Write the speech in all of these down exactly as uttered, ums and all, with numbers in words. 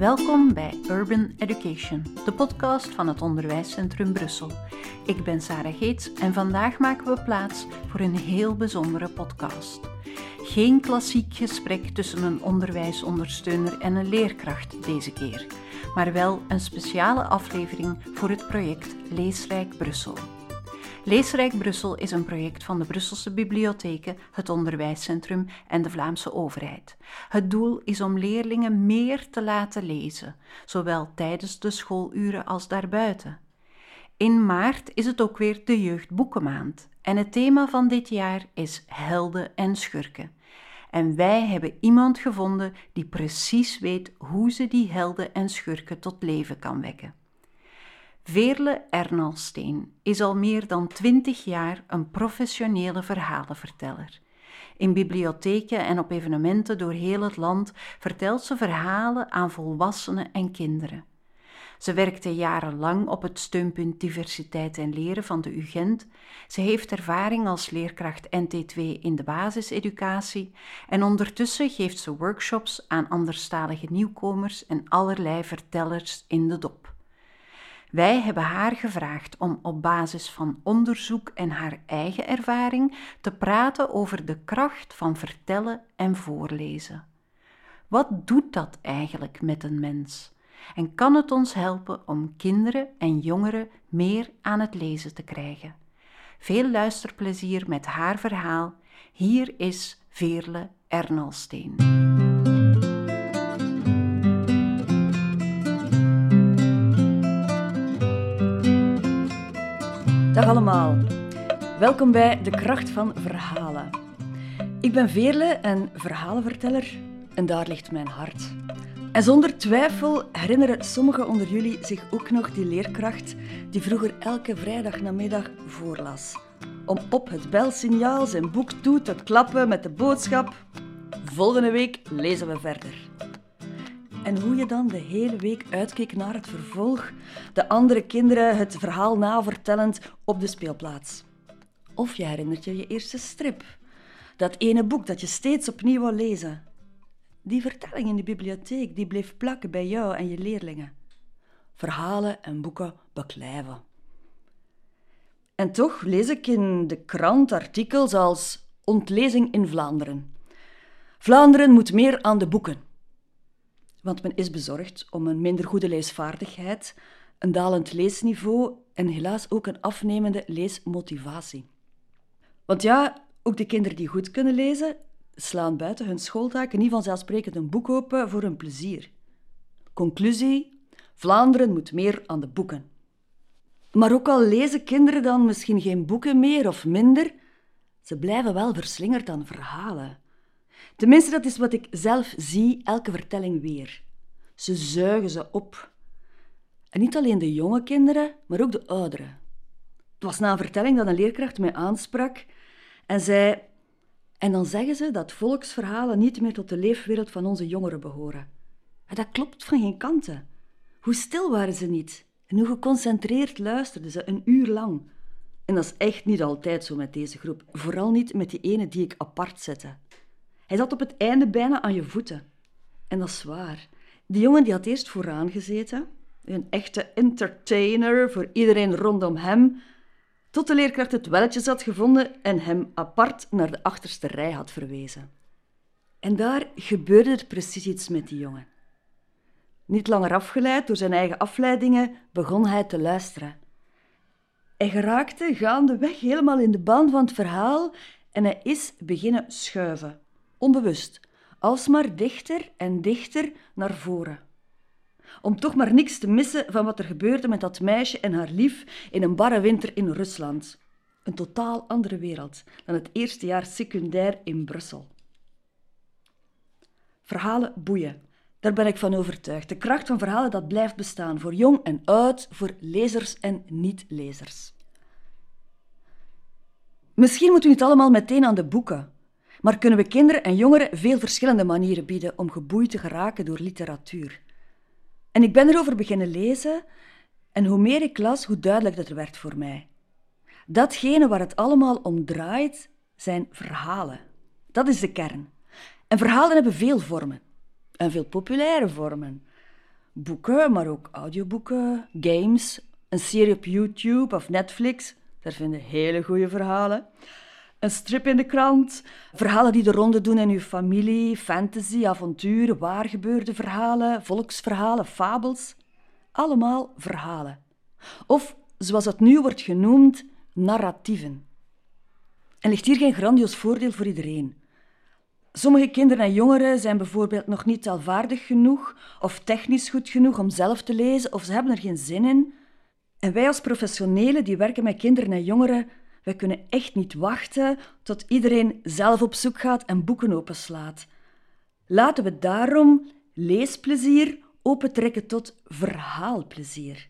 Welkom bij Urban Education, de podcast van het Onderwijscentrum Brussel. Ik ben Sarah Geets en vandaag maken we plaats voor een heel bijzondere podcast. Geen klassiek gesprek tussen een onderwijsondersteuner en een leerkracht deze keer, maar wel een speciale aflevering voor het project Leesrijk Brussel. Leesrijk Brussel is een project van de Brusselse bibliotheken, het onderwijscentrum en de Vlaamse overheid. Het doel is om leerlingen meer te laten lezen, zowel tijdens de schooluren als daarbuiten. In maart is het ook weer de jeugdboekenmaand en het thema van dit jaar is helden en schurken. En wij hebben iemand gevonden die precies weet hoe ze die helden en schurken tot leven kan wekken. Veerle Ernalsteen is al meer dan twintig jaar een professionele verhalenverteller. In bibliotheken en op evenementen door heel het land vertelt ze verhalen aan volwassenen en kinderen. Ze werkte jarenlang op het steunpunt Diversiteit en Leren van de UGent. Ze heeft ervaring als leerkracht N T twee in de basiseducatie en ondertussen geeft ze workshops aan anderstalige nieuwkomers en allerlei vertellers in de dop. Wij hebben haar gevraagd om op basis van onderzoek en haar eigen ervaring te praten over de kracht van vertellen en voorlezen. Wat doet dat eigenlijk met een mens? En kan het ons helpen om kinderen en jongeren meer aan het lezen te krijgen? Veel luisterplezier met haar verhaal. Hier is Veerle Ernalsteen. Dag allemaal, welkom bij De Kracht van Verhalen. Ik ben Veerle, een verhalenverteller, en daar ligt mijn hart. En zonder twijfel herinneren sommigen onder jullie zich ook nog die leerkracht die vroeger elke vrijdagnamiddag voorlas. Om op het belsignaal zijn boek toe te klappen met de boodschap: volgende week lezen we verder. En hoe je dan de hele week uitkeek naar het vervolg, de andere kinderen het verhaal navertellend op de speelplaats. Of je herinnert je je eerste strip. Dat ene boek dat je steeds opnieuw wou lezen. Die vertelling in de bibliotheek, die bleef plakken bij jou en je leerlingen. Verhalen en boeken beklijven. En toch lees ik in de krant artikels als ontlezing in Vlaanderen. Vlaanderen moet meer aan de boeken. Want men is bezorgd om een minder goede leesvaardigheid, een dalend leesniveau en helaas ook een afnemende leesmotivatie. Want ja, ook de kinderen die goed kunnen lezen, slaan buiten hun schooltaken niet vanzelfsprekend een boek open voor hun plezier. Conclusie: Vlaanderen moet meer aan de boeken. Maar ook al lezen kinderen dan misschien geen boeken meer of minder, ze blijven wel verslingerd aan verhalen. Tenminste, dat is wat ik zelf zie, elke vertelling weer. Ze zuigen ze op. En niet alleen de jonge kinderen, maar ook de ouderen. Het was na een vertelling dat een leerkracht mij aansprak en zei... En dan zeggen ze dat volksverhalen niet meer tot de leefwereld van onze jongeren behoren. En dat klopt van geen kanten. Hoe stil waren ze niet? En hoe geconcentreerd luisterden ze een uur lang? En dat is echt niet altijd zo met deze groep. Vooral niet met die ene die ik apart zette. Hij zat op het einde bijna aan je voeten. En dat is waar. Die jongen die had eerst vooraan gezeten. Een echte entertainer voor iedereen rondom hem. Tot de leerkracht het welletjes had gevonden en hem apart naar de achterste rij had verwezen. En daar gebeurde er precies iets met die jongen. Niet langer afgeleid door zijn eigen afleidingen, begon hij te luisteren. Hij geraakte gaandeweg helemaal in de baan van het verhaal en hij is beginnen schuiven. Onbewust, alsmaar dichter en dichter naar voren. Om toch maar niks te missen van wat er gebeurde met dat meisje en haar lief in een barre winter in Rusland. Een totaal andere wereld dan het eerste jaar secundair in Brussel. Verhalen boeien. Daar ben ik van overtuigd. De kracht van verhalen dat blijft bestaan voor jong en oud, voor lezers en niet-lezers. Misschien moeten we het allemaal meteen aan de boeken... Maar kunnen we kinderen en jongeren veel verschillende manieren bieden om geboeid te geraken door literatuur. En ik ben erover beginnen lezen en hoe meer ik las, hoe duidelijker het werd voor mij. Datgene waar het allemaal om draait, zijn verhalen. Dat is de kern. En verhalen hebben veel vormen. En veel populaire vormen. boeken, maar ook audioboeken, games, een serie op YouTube of Netflix. Daar vinden hele goede verhalen. Een strip in de krant, verhalen die de ronde doen in uw familie, fantasy, avonturen, waargebeurde verhalen, volksverhalen, fabels. Allemaal verhalen. Of, zoals het nu wordt genoemd, narratieven. En ligt hier geen grandioos voordeel voor iedereen. Sommige kinderen en jongeren zijn bijvoorbeeld nog niet taalvaardig genoeg of technisch goed genoeg om zelf te lezen of ze hebben er geen zin in. En wij als professionelen die werken met kinderen en jongeren, wij kunnen echt niet wachten tot iedereen zelf op zoek gaat en boeken openslaat. Laten we daarom leesplezier opentrekken tot verhaalplezier.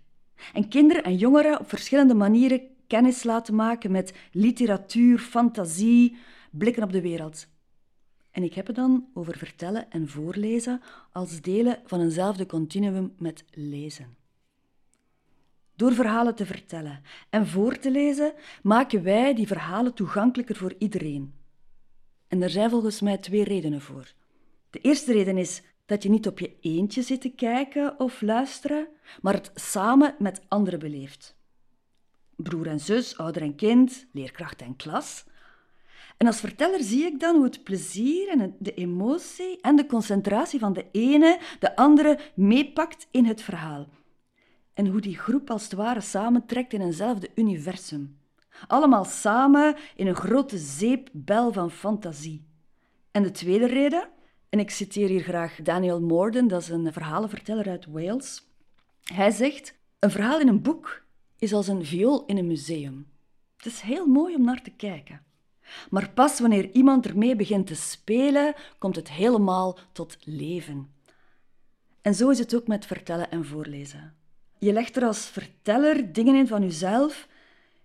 En kinderen en jongeren op verschillende manieren kennis laten maken met literatuur, fantasie, blikken op de wereld. En ik heb het dan over vertellen en voorlezen als delen van eenzelfde continuum met lezen. Door verhalen te vertellen en voor te lezen, maken wij die verhalen toegankelijker voor iedereen. En er zijn volgens mij twee redenen voor. De eerste reden is dat je niet op je eentje zit te kijken of luisteren, maar het samen met anderen beleeft. Broer en zus, ouder en kind, leerkracht en klas. En als verteller zie ik dan hoe het plezier en de emotie en de concentratie van de ene de andere meepakt in het verhaal. En hoe die groep als het ware samentrekt in eenzelfde universum. Allemaal samen in een grote zeepbel van fantasie. En de tweede reden, en ik citeer hier graag Daniel Morden, dat is een verhalenverteller uit Wales. Hij zegt, een verhaal in een boek is als een viool in een museum. Het is heel mooi om naar te kijken. Maar pas wanneer iemand ermee begint te spelen, komt het helemaal tot leven. En zo is het ook met vertellen en voorlezen. Je legt er als verteller dingen in van jezelf,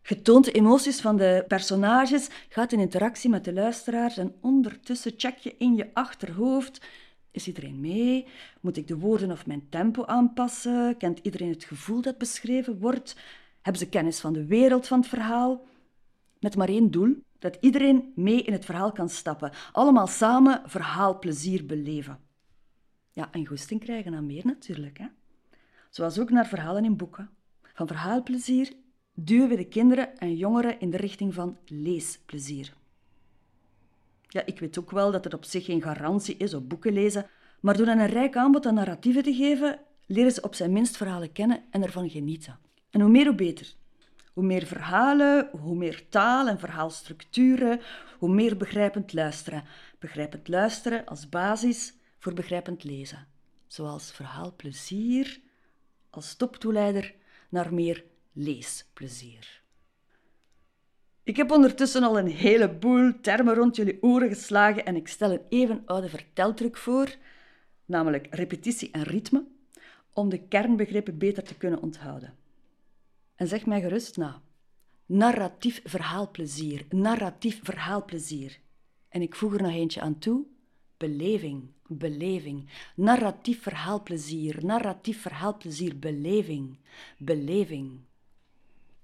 je toont de emoties van de personages, gaat in interactie met de luisteraars en ondertussen check je in je achterhoofd. Is iedereen mee? Moet ik de woorden of mijn tempo aanpassen? Kent iedereen het gevoel dat beschreven wordt? Hebben ze kennis van de wereld van het verhaal? Met maar één doel, dat iedereen mee in het verhaal kan stappen. Allemaal samen verhaalplezier beleven. Ja, en goesting krijgen aan meer natuurlijk, hè? Zoals ook naar verhalen in boeken. Van verhaalplezier duwen we de kinderen en jongeren in de richting van leesplezier. Ja, ik weet ook wel dat het op zich geen garantie is op boeken lezen, maar door hen een rijk aanbod aan narratieven te geven, leren ze op zijn minst verhalen kennen en ervan genieten. En hoe meer, hoe beter. Hoe meer verhalen, hoe meer taal en verhaalstructuren, hoe meer begrijpend luisteren. Begrijpend luisteren als basis voor begrijpend lezen. Zoals verhaalplezier als toptoeleider naar meer leesplezier. Ik heb ondertussen al een heleboel termen rond jullie oren geslagen en ik stel een even oude verteltruc voor, namelijk repetitie en ritme, om de kernbegrippen beter te kunnen onthouden. En zeg mij gerust na. Narratief verhaalplezier, narratief verhaalplezier. En ik voeg er nog eentje aan toe. Beleving, beleving. Narratief verhaalplezier, narratief verhaalplezier, beleving, beleving.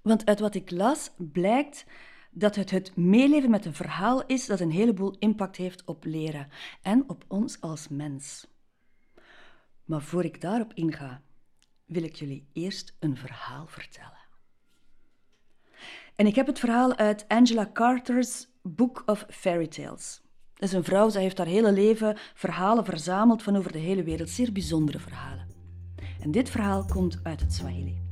Want uit wat ik las blijkt dat het het meeleven met een verhaal is dat een heleboel impact heeft op leren en op ons als mens. Maar voor ik daarop inga, wil ik jullie eerst een verhaal vertellen. En ik heb het verhaal uit Angela Carter's Book of Fairy Tales. Dat is een vrouw, zij heeft haar hele leven verhalen verzameld van over de hele wereld, zeer bijzondere verhalen. En dit verhaal komt uit het Swahili.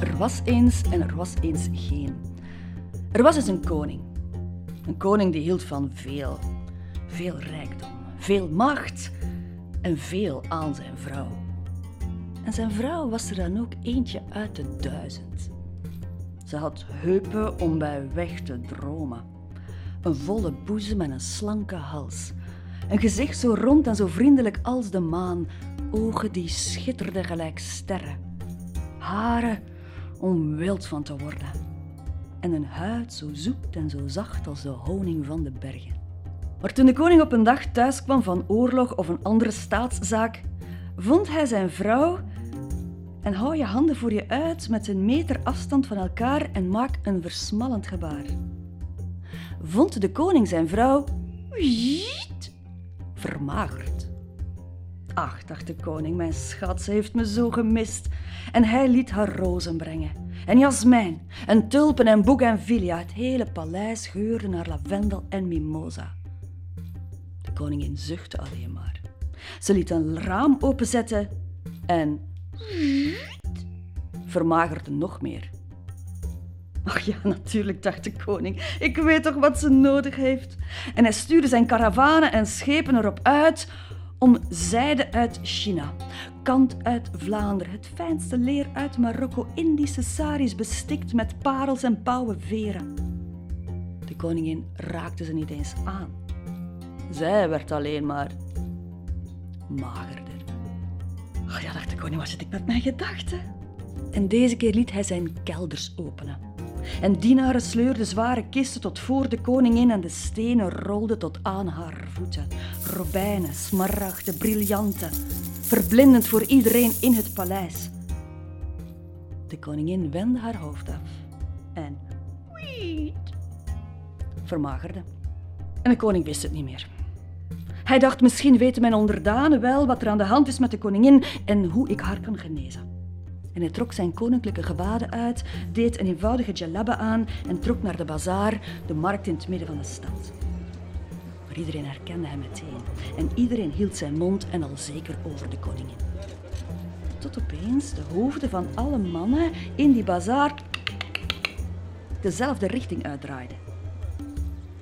Er was eens en er was eens geen. Er was eens een koning. Een koning die hield van veel. Veel rijkdom, veel macht en veel aan zijn vrouw. En zijn vrouw was er dan ook eentje uit de duizend. Ze had heupen om bij weg te dromen. Een volle boezem en een slanke hals. Een gezicht zo rond en zo vriendelijk als de maan. Ogen die schitterden gelijk sterren. Haren om wild van te worden. En een huid zo zoet en zo zacht als de honing van de bergen. Maar toen de koning op een dag thuis kwam van oorlog of een andere staatszaak, vond hij zijn vrouw En hou je handen voor je uit met een meter afstand van elkaar en maak een versmallend gebaar. Vond de koning zijn vrouw vermagerd. Ach, dacht de koning, mijn schat, ze heeft me zo gemist. En hij liet haar rozen brengen. En jasmijn, en tulpen en bougainvillea. Het hele paleis geurde naar lavendel en mimosa. De koningin zuchtte alleen maar. Ze liet een raam openzetten en vermagerde nog meer. Ach ja, natuurlijk, dacht de koning. Ik weet toch wat ze nodig heeft. En hij stuurde zijn karavanen en schepen erop uit om zijde uit China, kant uit Vlaanderen, het fijnste leer uit Marokko, Indische saris bestikt met parels en pauwen veren. De koningin raakte ze niet eens aan. Zij werd alleen maar magerder. Ach ja, dacht de koning, wat zit ik met mijn gedachten? En deze keer liet hij zijn kelders openen. En dienaren sleurden zware kisten tot voor de koningin en de stenen rolden tot aan haar voeten. Robijnen, smaragden, briljanten, verblindend voor iedereen in het paleis. De koningin wendde haar hoofd af en vermagerde. En de koning wist het niet meer. Hij dacht, misschien weten mijn onderdanen wel wat er aan de hand is met de koningin en hoe ik haar kan genezen. En hij trok zijn koninklijke gewaden uit, deed een eenvoudige djellaba aan en trok naar de bazaar, de markt in het midden van de stad. Maar iedereen herkende hem meteen en iedereen hield zijn mond en al zeker over de koningin. Tot opeens de hoofden van alle mannen in die bazaar dezelfde richting uitdraaiden.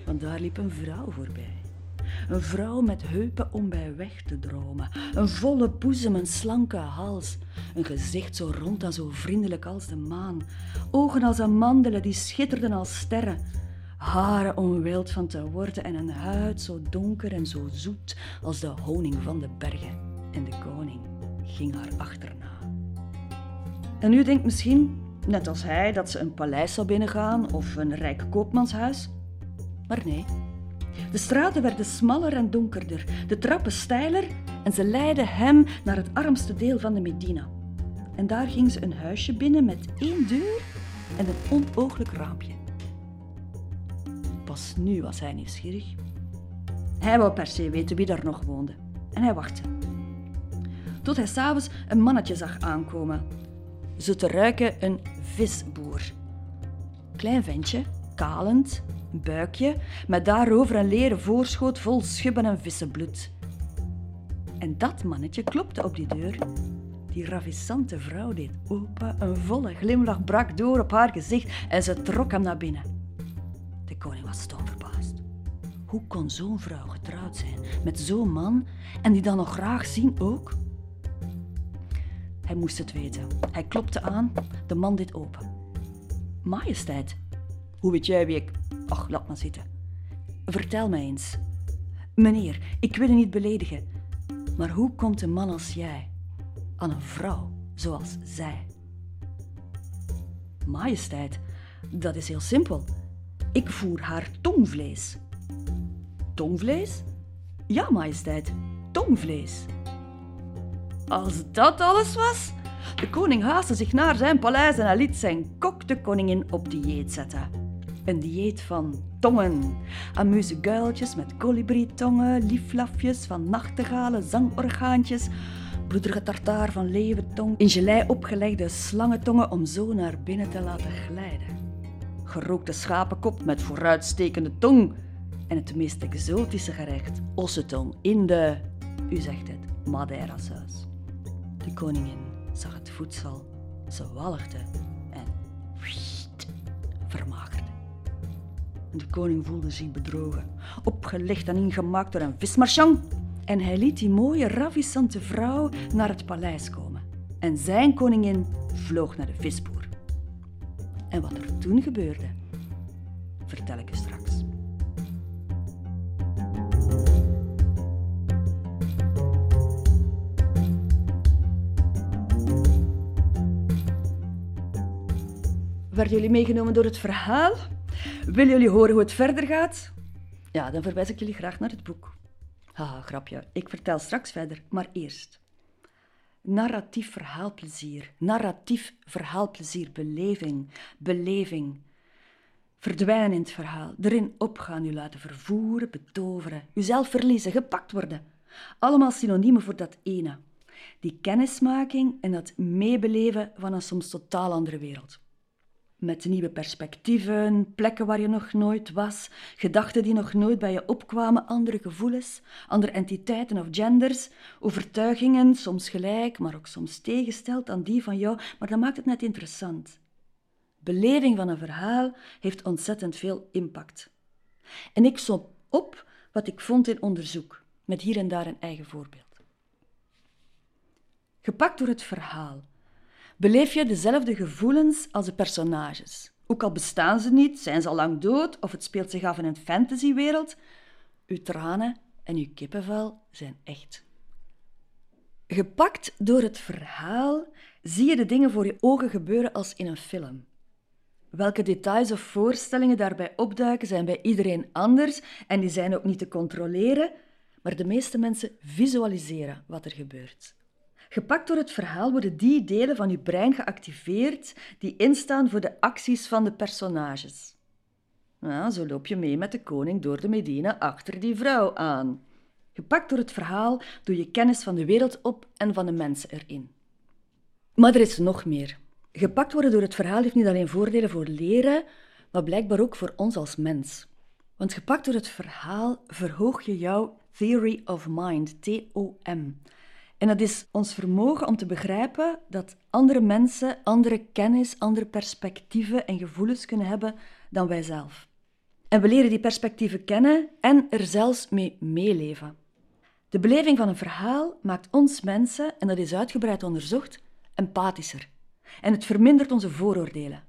Want daar liep een vrouw voorbij. Een vrouw met heupen om bij weg te dromen. Een volle boezem, een slanke hals. Een gezicht zo rond en zo vriendelijk als de maan. Ogen als amandelen die schitterden als sterren. Haren om wild van te worden en een huid zo donker en zo zoet als de honing van de bergen. En de koning ging haar achterna. En u denkt misschien, net als hij, dat ze een paleis zou binnengaan of een rijk koopmanshuis. Maar nee. De straten werden smaller en donkerder, de trappen steiler en ze leidden hem naar het armste deel van de Medina. En daar ging ze een huisje binnen met één deur en een onooglijk raampje. Pas nu was hij nieuwsgierig. Hij wou per se weten wie daar nog woonde en hij wachtte. Tot hij 's avonds een mannetje zag aankomen. Zo te ruiken een visboer. Klein ventje, kalend. Een buikje, met daarover een leren voorschoot vol schubben en vissenbloed. En dat mannetje klopte op die deur. Die ravissante vrouw deed open, een volle glimlach brak door op haar gezicht en ze trok hem naar binnen. De koning was stom verbaasd. Hoe kon zo'n vrouw getrouwd zijn met zo'n man en die dan nog graag zien ook? Hij moest het weten. Hij klopte aan, de man deed open. Majesteit, hoe weet jij wie ik... Ach, laat maar zitten. Vertel mij eens. Meneer, ik wil u niet beledigen, maar hoe komt een man als jij aan een vrouw zoals zij? Majesteit, dat is heel simpel. Ik voer haar tongvlees. Tongvlees? Ja, majesteit, tongvlees. Als dat alles was? De koning haastte zich naar zijn paleis en hij liet zijn kok de koningin op dieet zetten. Een dieet van tongen. Amuseguiltjes met kolibrietongen, lieflafjes van nachtegalen, zangorgaantjes, bloederige tartaar van leeuwentong, in gelei opgelegde slangentongen om zo naar binnen te laten glijden. Gerookte schapenkop met vooruitstekende tong en het meest exotische gerecht, ossetong in de, u zegt het, Madeira-saus. De koningin zag het voedsel, ze walgde en vermagerde. De koning voelde zich bedrogen, opgelicht en ingemaakt door een vismarchand. En hij liet die mooie, ravissante vrouw naar het paleis komen. En zijn koningin vloog naar de visboer. En wat er toen gebeurde, vertel ik u straks. Werden jullie meegenomen door het verhaal? Willen jullie horen hoe het verder gaat? Ja, dan verwijs ik jullie graag naar het boek. Haha, grapje. Ik vertel straks verder, maar eerst. narratief verhaalplezier, narratief verhaalplezier, beleving, beleving. Verdwijnen in het verhaal, erin opgaan, u laten vervoeren, betoveren, uzelf verliezen, gepakt worden. Allemaal synoniemen voor dat ene. Die kennismaking en dat meebeleven van een soms totaal andere wereld. Met nieuwe perspectieven, plekken waar je nog nooit was, gedachten die nog nooit bij je opkwamen, andere gevoelens, andere entiteiten of genders, overtuigingen, soms gelijk, maar ook soms tegengesteld aan die van jou, maar dat maakt het net interessant. Beleving van een verhaal heeft ontzettend veel impact. En ik som op wat ik vond in onderzoek, met hier en daar een eigen voorbeeld. Gepakt door het verhaal, beleef je dezelfde gevoelens als de personages. Ook al bestaan ze niet, zijn ze al lang dood of het speelt zich af in een fantasywereld, uw tranen en uw kippenvel zijn echt. Gepakt door het verhaal zie je de dingen voor je ogen gebeuren als in een film. Welke details of voorstellingen daarbij opduiken zijn bij iedereen anders en die zijn ook niet te controleren, maar de meeste mensen visualiseren wat er gebeurt. Gepakt door het verhaal worden die delen van je brein geactiveerd die instaan voor de acties van de personages. Nou, zo loop je mee met de koning door de Medina achter die vrouw aan. Gepakt door het verhaal doe je kennis van de wereld op en van de mensen erin. Maar er is nog meer. Gepakt worden door het verhaal heeft niet alleen voordelen voor leren, maar blijkbaar ook voor ons als mens. Want gepakt door het verhaal verhoog je jouw theory of mind, T O M. En dat is ons vermogen om te begrijpen dat andere mensen andere kennis, andere perspectieven en gevoelens kunnen hebben dan wij zelf. En we leren die perspectieven kennen en er zelfs mee meeleven. De beleving van een verhaal maakt ons mensen, en dat is uitgebreid onderzocht, empathischer. En het vermindert onze vooroordelen.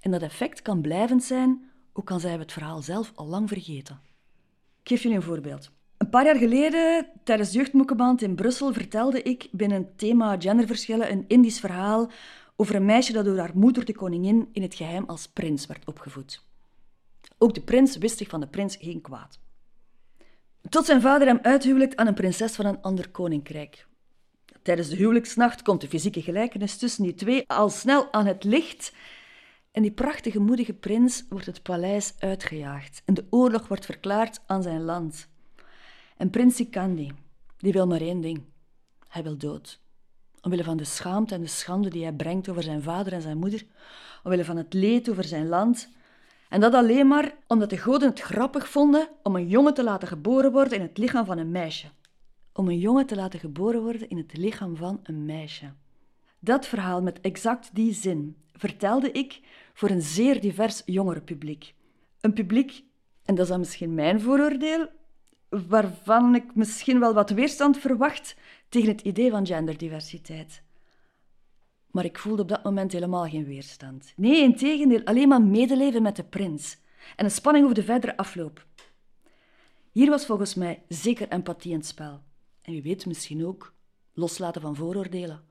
En dat effect kan blijvend zijn, ook al zijn we het verhaal zelf al lang vergeten. Ik geef jullie een voorbeeld. Een paar jaar geleden, tijdens de jeugdmoekenband in Brussel, vertelde ik binnen het thema genderverschillen een Indisch verhaal over een meisje dat door haar moeder, de koningin, in het geheim als prins werd opgevoed. Ook de prins wist zich van de prins geen kwaad. Tot zijn vader hem uithuwelijkt aan een prinses van een ander koninkrijk. Tijdens de huwelijksnacht komt de fysieke gelijkenis tussen die twee al snel aan het licht en die prachtige, moedige prins wordt het paleis uitgejaagd en de oorlog wordt verklaard aan zijn land. En prins Sikandi, die wil maar één ding. Hij wil dood. Omwille van de schaamte en de schande die hij brengt over zijn vader en zijn moeder. Omwille van het leed over zijn land. En dat alleen maar omdat de goden het grappig vonden om een jongen te laten geboren worden in het lichaam van een meisje. Om een jongen te laten geboren worden in het lichaam van een meisje. Dat verhaal met exact die zin vertelde ik voor een zeer divers jongerenpubliek. Een publiek, en dat is dan misschien mijn vooroordeel, waarvan ik misschien wel wat weerstand verwacht tegen het idee van genderdiversiteit. Maar ik voelde op dat moment helemaal geen weerstand. Nee, integendeel, alleen maar medeleven met de prins en een spanning over de verdere afloop. Hier was volgens mij zeker empathie in het spel. En wie weet misschien ook loslaten van vooroordelen.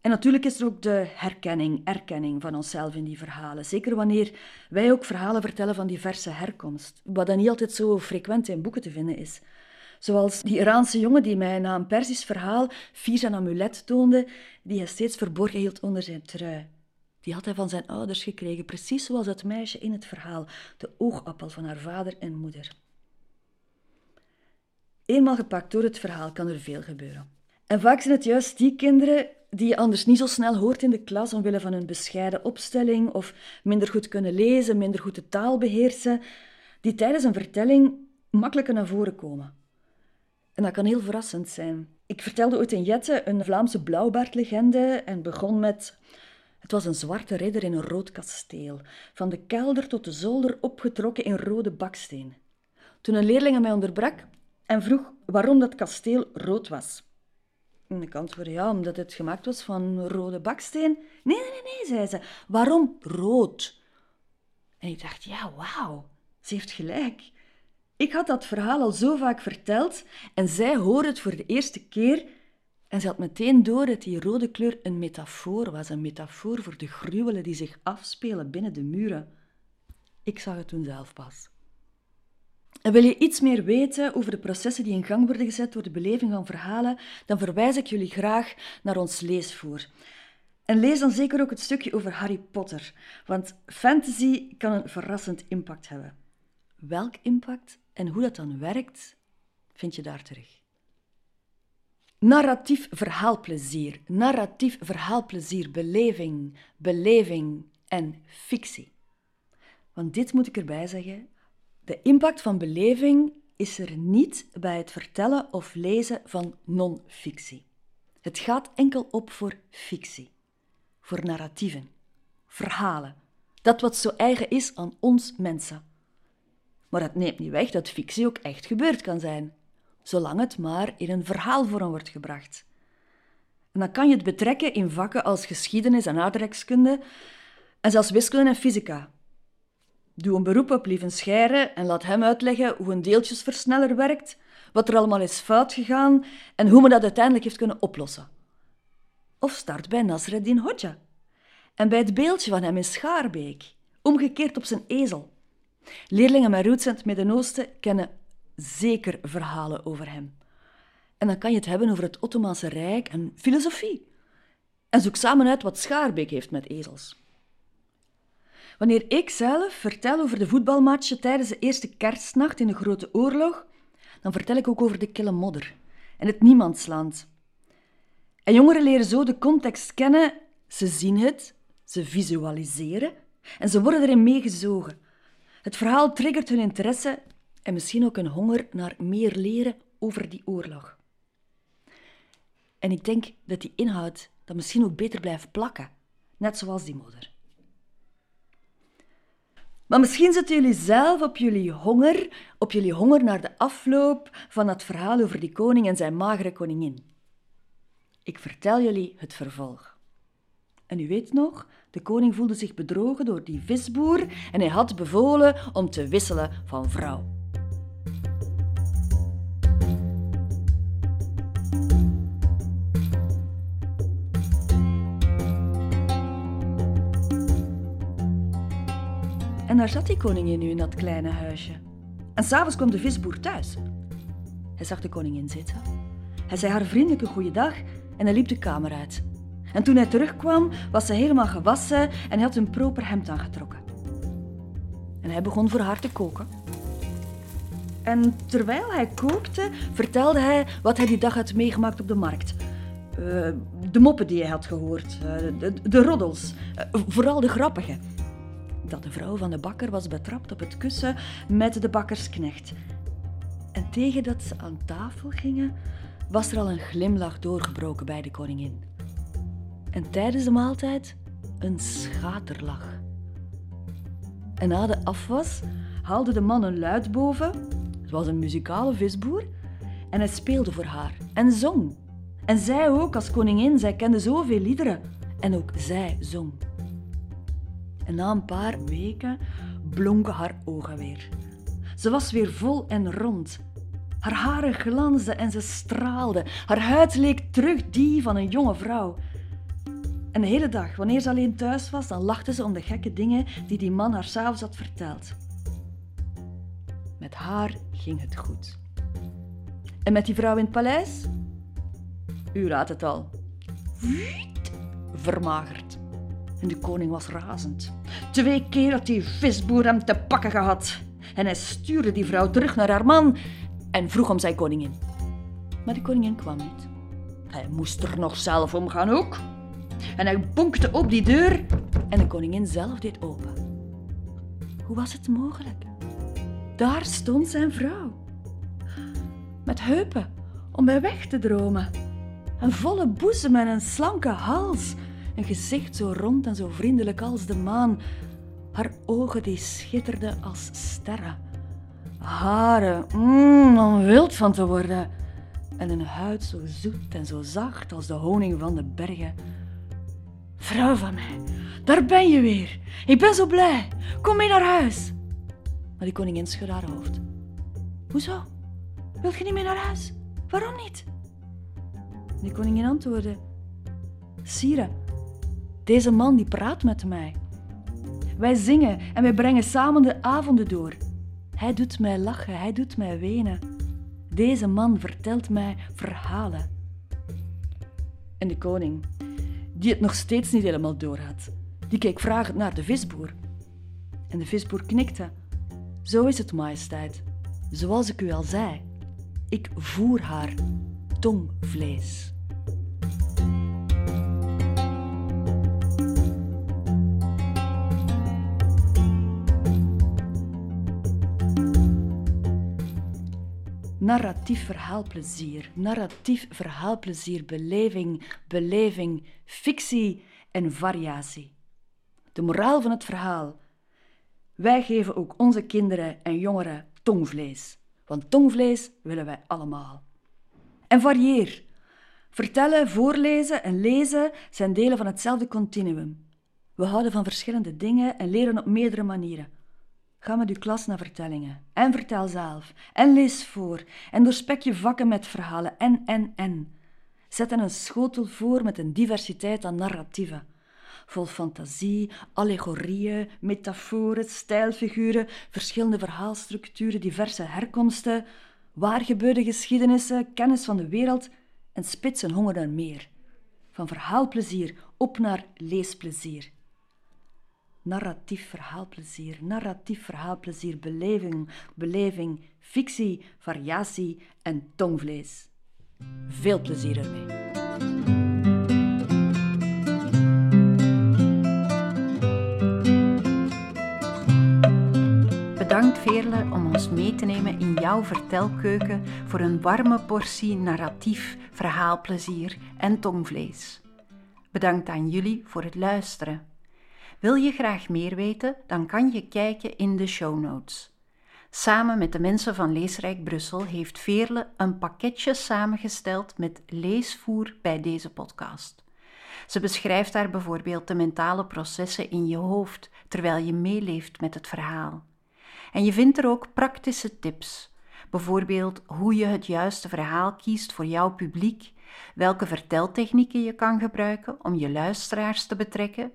En natuurlijk is er ook de herkenning, erkenning van onszelf in die verhalen. Zeker wanneer wij ook verhalen vertellen van diverse herkomst, wat dan niet altijd zo frequent in boeken te vinden is. Zoals die Iraanse jongen die mij na een Perzisch verhaal fier zijn amulet toonde, die hij steeds verborgen hield onder zijn trui. Die had hij van zijn ouders gekregen, precies zoals dat meisje in het verhaal, de oogappel van haar vader en moeder. Eenmaal gepakt door het verhaal kan er veel gebeuren. En vaak zijn het juist die kinderen die je anders niet zo snel hoort in de klas omwille van hun bescheiden opstelling of minder goed kunnen lezen, minder goed de taal beheersen, die tijdens een vertelling makkelijker naar voren komen. En dat kan heel verrassend zijn. Ik vertelde ooit in Jette een Vlaamse blauwbaardlegende en begon met: het was een zwarte ridder in een rood kasteel, van de kelder tot de zolder opgetrokken in rode baksteen. Toen een leerling mij onderbrak en vroeg waarom dat kasteel rood was. En ik antwoordde, ja, omdat het gemaakt was van rode baksteen. Nee, nee, nee, nee, zei ze. Waarom rood? En ik dacht, ja, wauw, ze heeft gelijk. Ik had dat verhaal al zo vaak verteld en zij hoorde het voor de eerste keer en ze had meteen door dat die rode kleur een metafoor was, een metafoor voor de gruwelen die zich afspelen binnen de muren. Ik zag het toen zelf pas. En wil je iets meer weten over de processen die in gang worden gezet door de beleving van verhalen, dan verwijs ik jullie graag naar ons leesvoer. En lees dan zeker ook het stukje over Harry Potter, want fantasy kan een verrassend impact hebben. Welk impact en hoe dat dan werkt, vind je daar terug. Narratief verhaalplezier, narratief verhaalplezier, beleving, beleving en fictie. Want dit moet ik erbij zeggen, de impact van beleving is er niet bij het vertellen of lezen van non-fictie. Het gaat enkel op voor fictie, voor narratieven, verhalen, dat wat zo eigen is aan ons mensen. Maar dat neemt niet weg dat fictie ook echt gebeurd kan zijn, zolang het maar in een verhaalvorm wordt gebracht. En dan kan je het betrekken in vakken als geschiedenis en aardrijkskunde en zelfs wiskunde en fysica. Doe een beroep op Lieven Scheire en laat hem uitleggen hoe een deeltjesversneller werkt, wat er allemaal is fout gegaan en hoe men dat uiteindelijk heeft kunnen oplossen. Of start bij Nasreddin Hodja en bij het beeldje van hem in Schaarbeek, omgekeerd op zijn ezel. Leerlingen met roots in het Midden-Oosten kennen zeker verhalen over hem. En dan kan je het hebben over het Ottomaanse Rijk en filosofie. En zoek samen uit wat Schaarbeek heeft met ezels. Wanneer ik zelf vertel over de voetbalmatchen tijdens de eerste kerstnacht in de Grote Oorlog, dan vertel ik ook over de kille modder en het niemandsland. En jongeren leren zo de context kennen, ze zien het, ze visualiseren en ze worden erin meegezogen. Het verhaal triggert hun interesse en misschien ook hun honger naar meer leren over die oorlog. En ik denk dat die inhoud dan misschien ook beter blijft plakken, net zoals die modder. Maar misschien zitten jullie zelf op jullie honger, op jullie honger naar de afloop van dat verhaal over die koning en zijn magere koningin. Ik vertel jullie het vervolg. En u weet nog, de koning voelde zich bedrogen door die visboer en hij had bevolen om te wisselen van vrouw. En daar zat die koningin nu in dat kleine huisje. En s'avonds kwam de visboer thuis. Hij zag de koningin zitten. Hij zei haar vriendelijke goeiedag en hij liep de kamer uit. En toen hij terugkwam, was ze helemaal gewassen en hij had een proper hemd aangetrokken. En hij begon voor haar te koken. En terwijl hij kookte, vertelde hij wat hij die dag had meegemaakt op de markt. Uh, de moppen die hij had gehoord, uh, de, de roddels, uh, vooral de grappige. Dat de vrouw van de bakker was betrapt op het kussen met de bakkersknecht. En tegen dat ze aan tafel gingen, was er al een glimlach doorgebroken bij de koningin. En tijdens de maaltijd een schaterlach. En na de afwas haalde de man een luit boven, het was een muzikale visboer, en hij speelde voor haar en zong. En zij ook als koningin, zij kende zoveel liederen. En ook zij zong. En na een paar weken blonken haar ogen weer. Ze was weer vol en rond. Haar haren glansden en ze straalde. Haar huid leek terug die van een jonge vrouw. En de hele dag, wanneer ze alleen thuis was, dan lachte ze om de gekke dingen die die man haar 's avonds had verteld. Met haar ging het goed. En met die vrouw in het paleis? U raadt het al. Vermagerd. En de koning was razend. Twee keer had die visboer hem te pakken gehad. En hij stuurde die vrouw terug naar haar man en vroeg om zijn koningin. Maar de koningin kwam niet. Hij moest er nog zelf om gaan ook. En hij bonkte op die deur en de koningin zelf deed open. Hoe was het mogelijk? Daar stond zijn vrouw. Met heupen om bij weg te dromen. Een volle boezem en een slanke hals. Een gezicht zo rond en zo vriendelijk als de maan. Haar ogen die schitterden als sterren. Haren, mm, om wild van te worden. En een huid zo zoet en zo zacht als de honing van de bergen. Vrouw van mij, daar ben je weer. Ik ben zo blij. Kom mee naar huis. Maar die koningin schudde haar hoofd. Hoezo? Wil je niet mee naar huis? Waarom niet? De koningin antwoordde. Sire, deze man die praat met mij. Wij zingen en wij brengen samen de avonden door. Hij doet mij lachen, hij doet mij wenen. Deze man vertelt mij verhalen. En de koning, die het nog steeds niet helemaal door had, die keek vragend naar de visboer. En de visboer knikte. Zo is het, majesteit. Zoals ik u al zei, ik voer haar tongvlees. Narratief verhaalplezier, narratief verhaalplezier, beleving, beleving, fictie en variatie. De moraal van het verhaal. Wij geven ook onze kinderen en jongeren tongvlees, want tongvlees willen wij allemaal. En varieer. Vertellen, voorlezen en lezen zijn delen van hetzelfde continuum. We houden van verschillende dingen en leren op meerdere manieren. Ga met uw klas naar vertellingen. En vertel zelf. En lees voor. En doorspek je vakken met verhalen. En, en, en. Zet hen een schotel voor met een diversiteit aan narratieven. Vol fantasie, allegorieën, metaforen, stijlfiguren, verschillende verhaalstructuren, diverse herkomsten, waar gebeurde geschiedenissen, kennis van de wereld en spits en honger naar meer. Van verhaalplezier op naar leesplezier. Narratief verhaalplezier, narratief verhaalplezier, beleving, beleving, fictie, variatie en tongvlees. Veel plezier ermee. Bedankt Veerle om ons mee te nemen in jouw vertelkeuken voor een warme portie narratief verhaalplezier en tongvlees. Bedankt aan jullie voor het luisteren. Wil je graag meer weten? Dan kan je kijken in de show notes. Samen met de mensen van Leesrijk Brussel heeft Veerle een pakketje samengesteld met leesvoer bij deze podcast. Ze beschrijft daar bijvoorbeeld de mentale processen in je hoofd terwijl je meeleeft met het verhaal. En je vindt er ook praktische tips. Bijvoorbeeld hoe je het juiste verhaal kiest voor jouw publiek, welke verteltechnieken je kan gebruiken om je luisteraars te betrekken,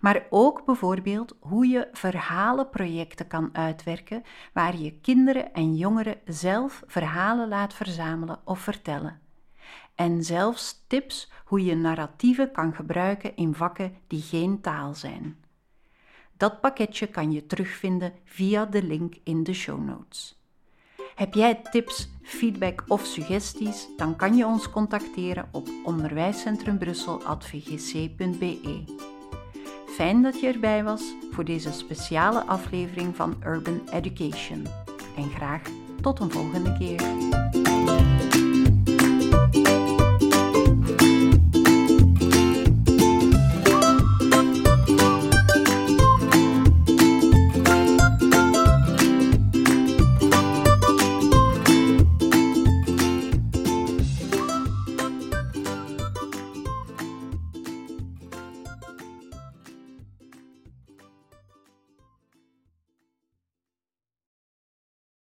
maar ook bijvoorbeeld hoe je verhalenprojecten kan uitwerken waar je kinderen en jongeren zelf verhalen laat verzamelen of vertellen. En zelfs tips hoe je narratieven kan gebruiken in vakken die geen taal zijn. Dat pakketje kan je terugvinden via de link in de show notes. Heb jij tips, feedback of suggesties? Dan kan je ons contacteren op onderwijscentrumbrussel apenstaartje v g c punt b e. Fijn dat je erbij was voor deze speciale aflevering van Urban Education. En graag tot een volgende keer.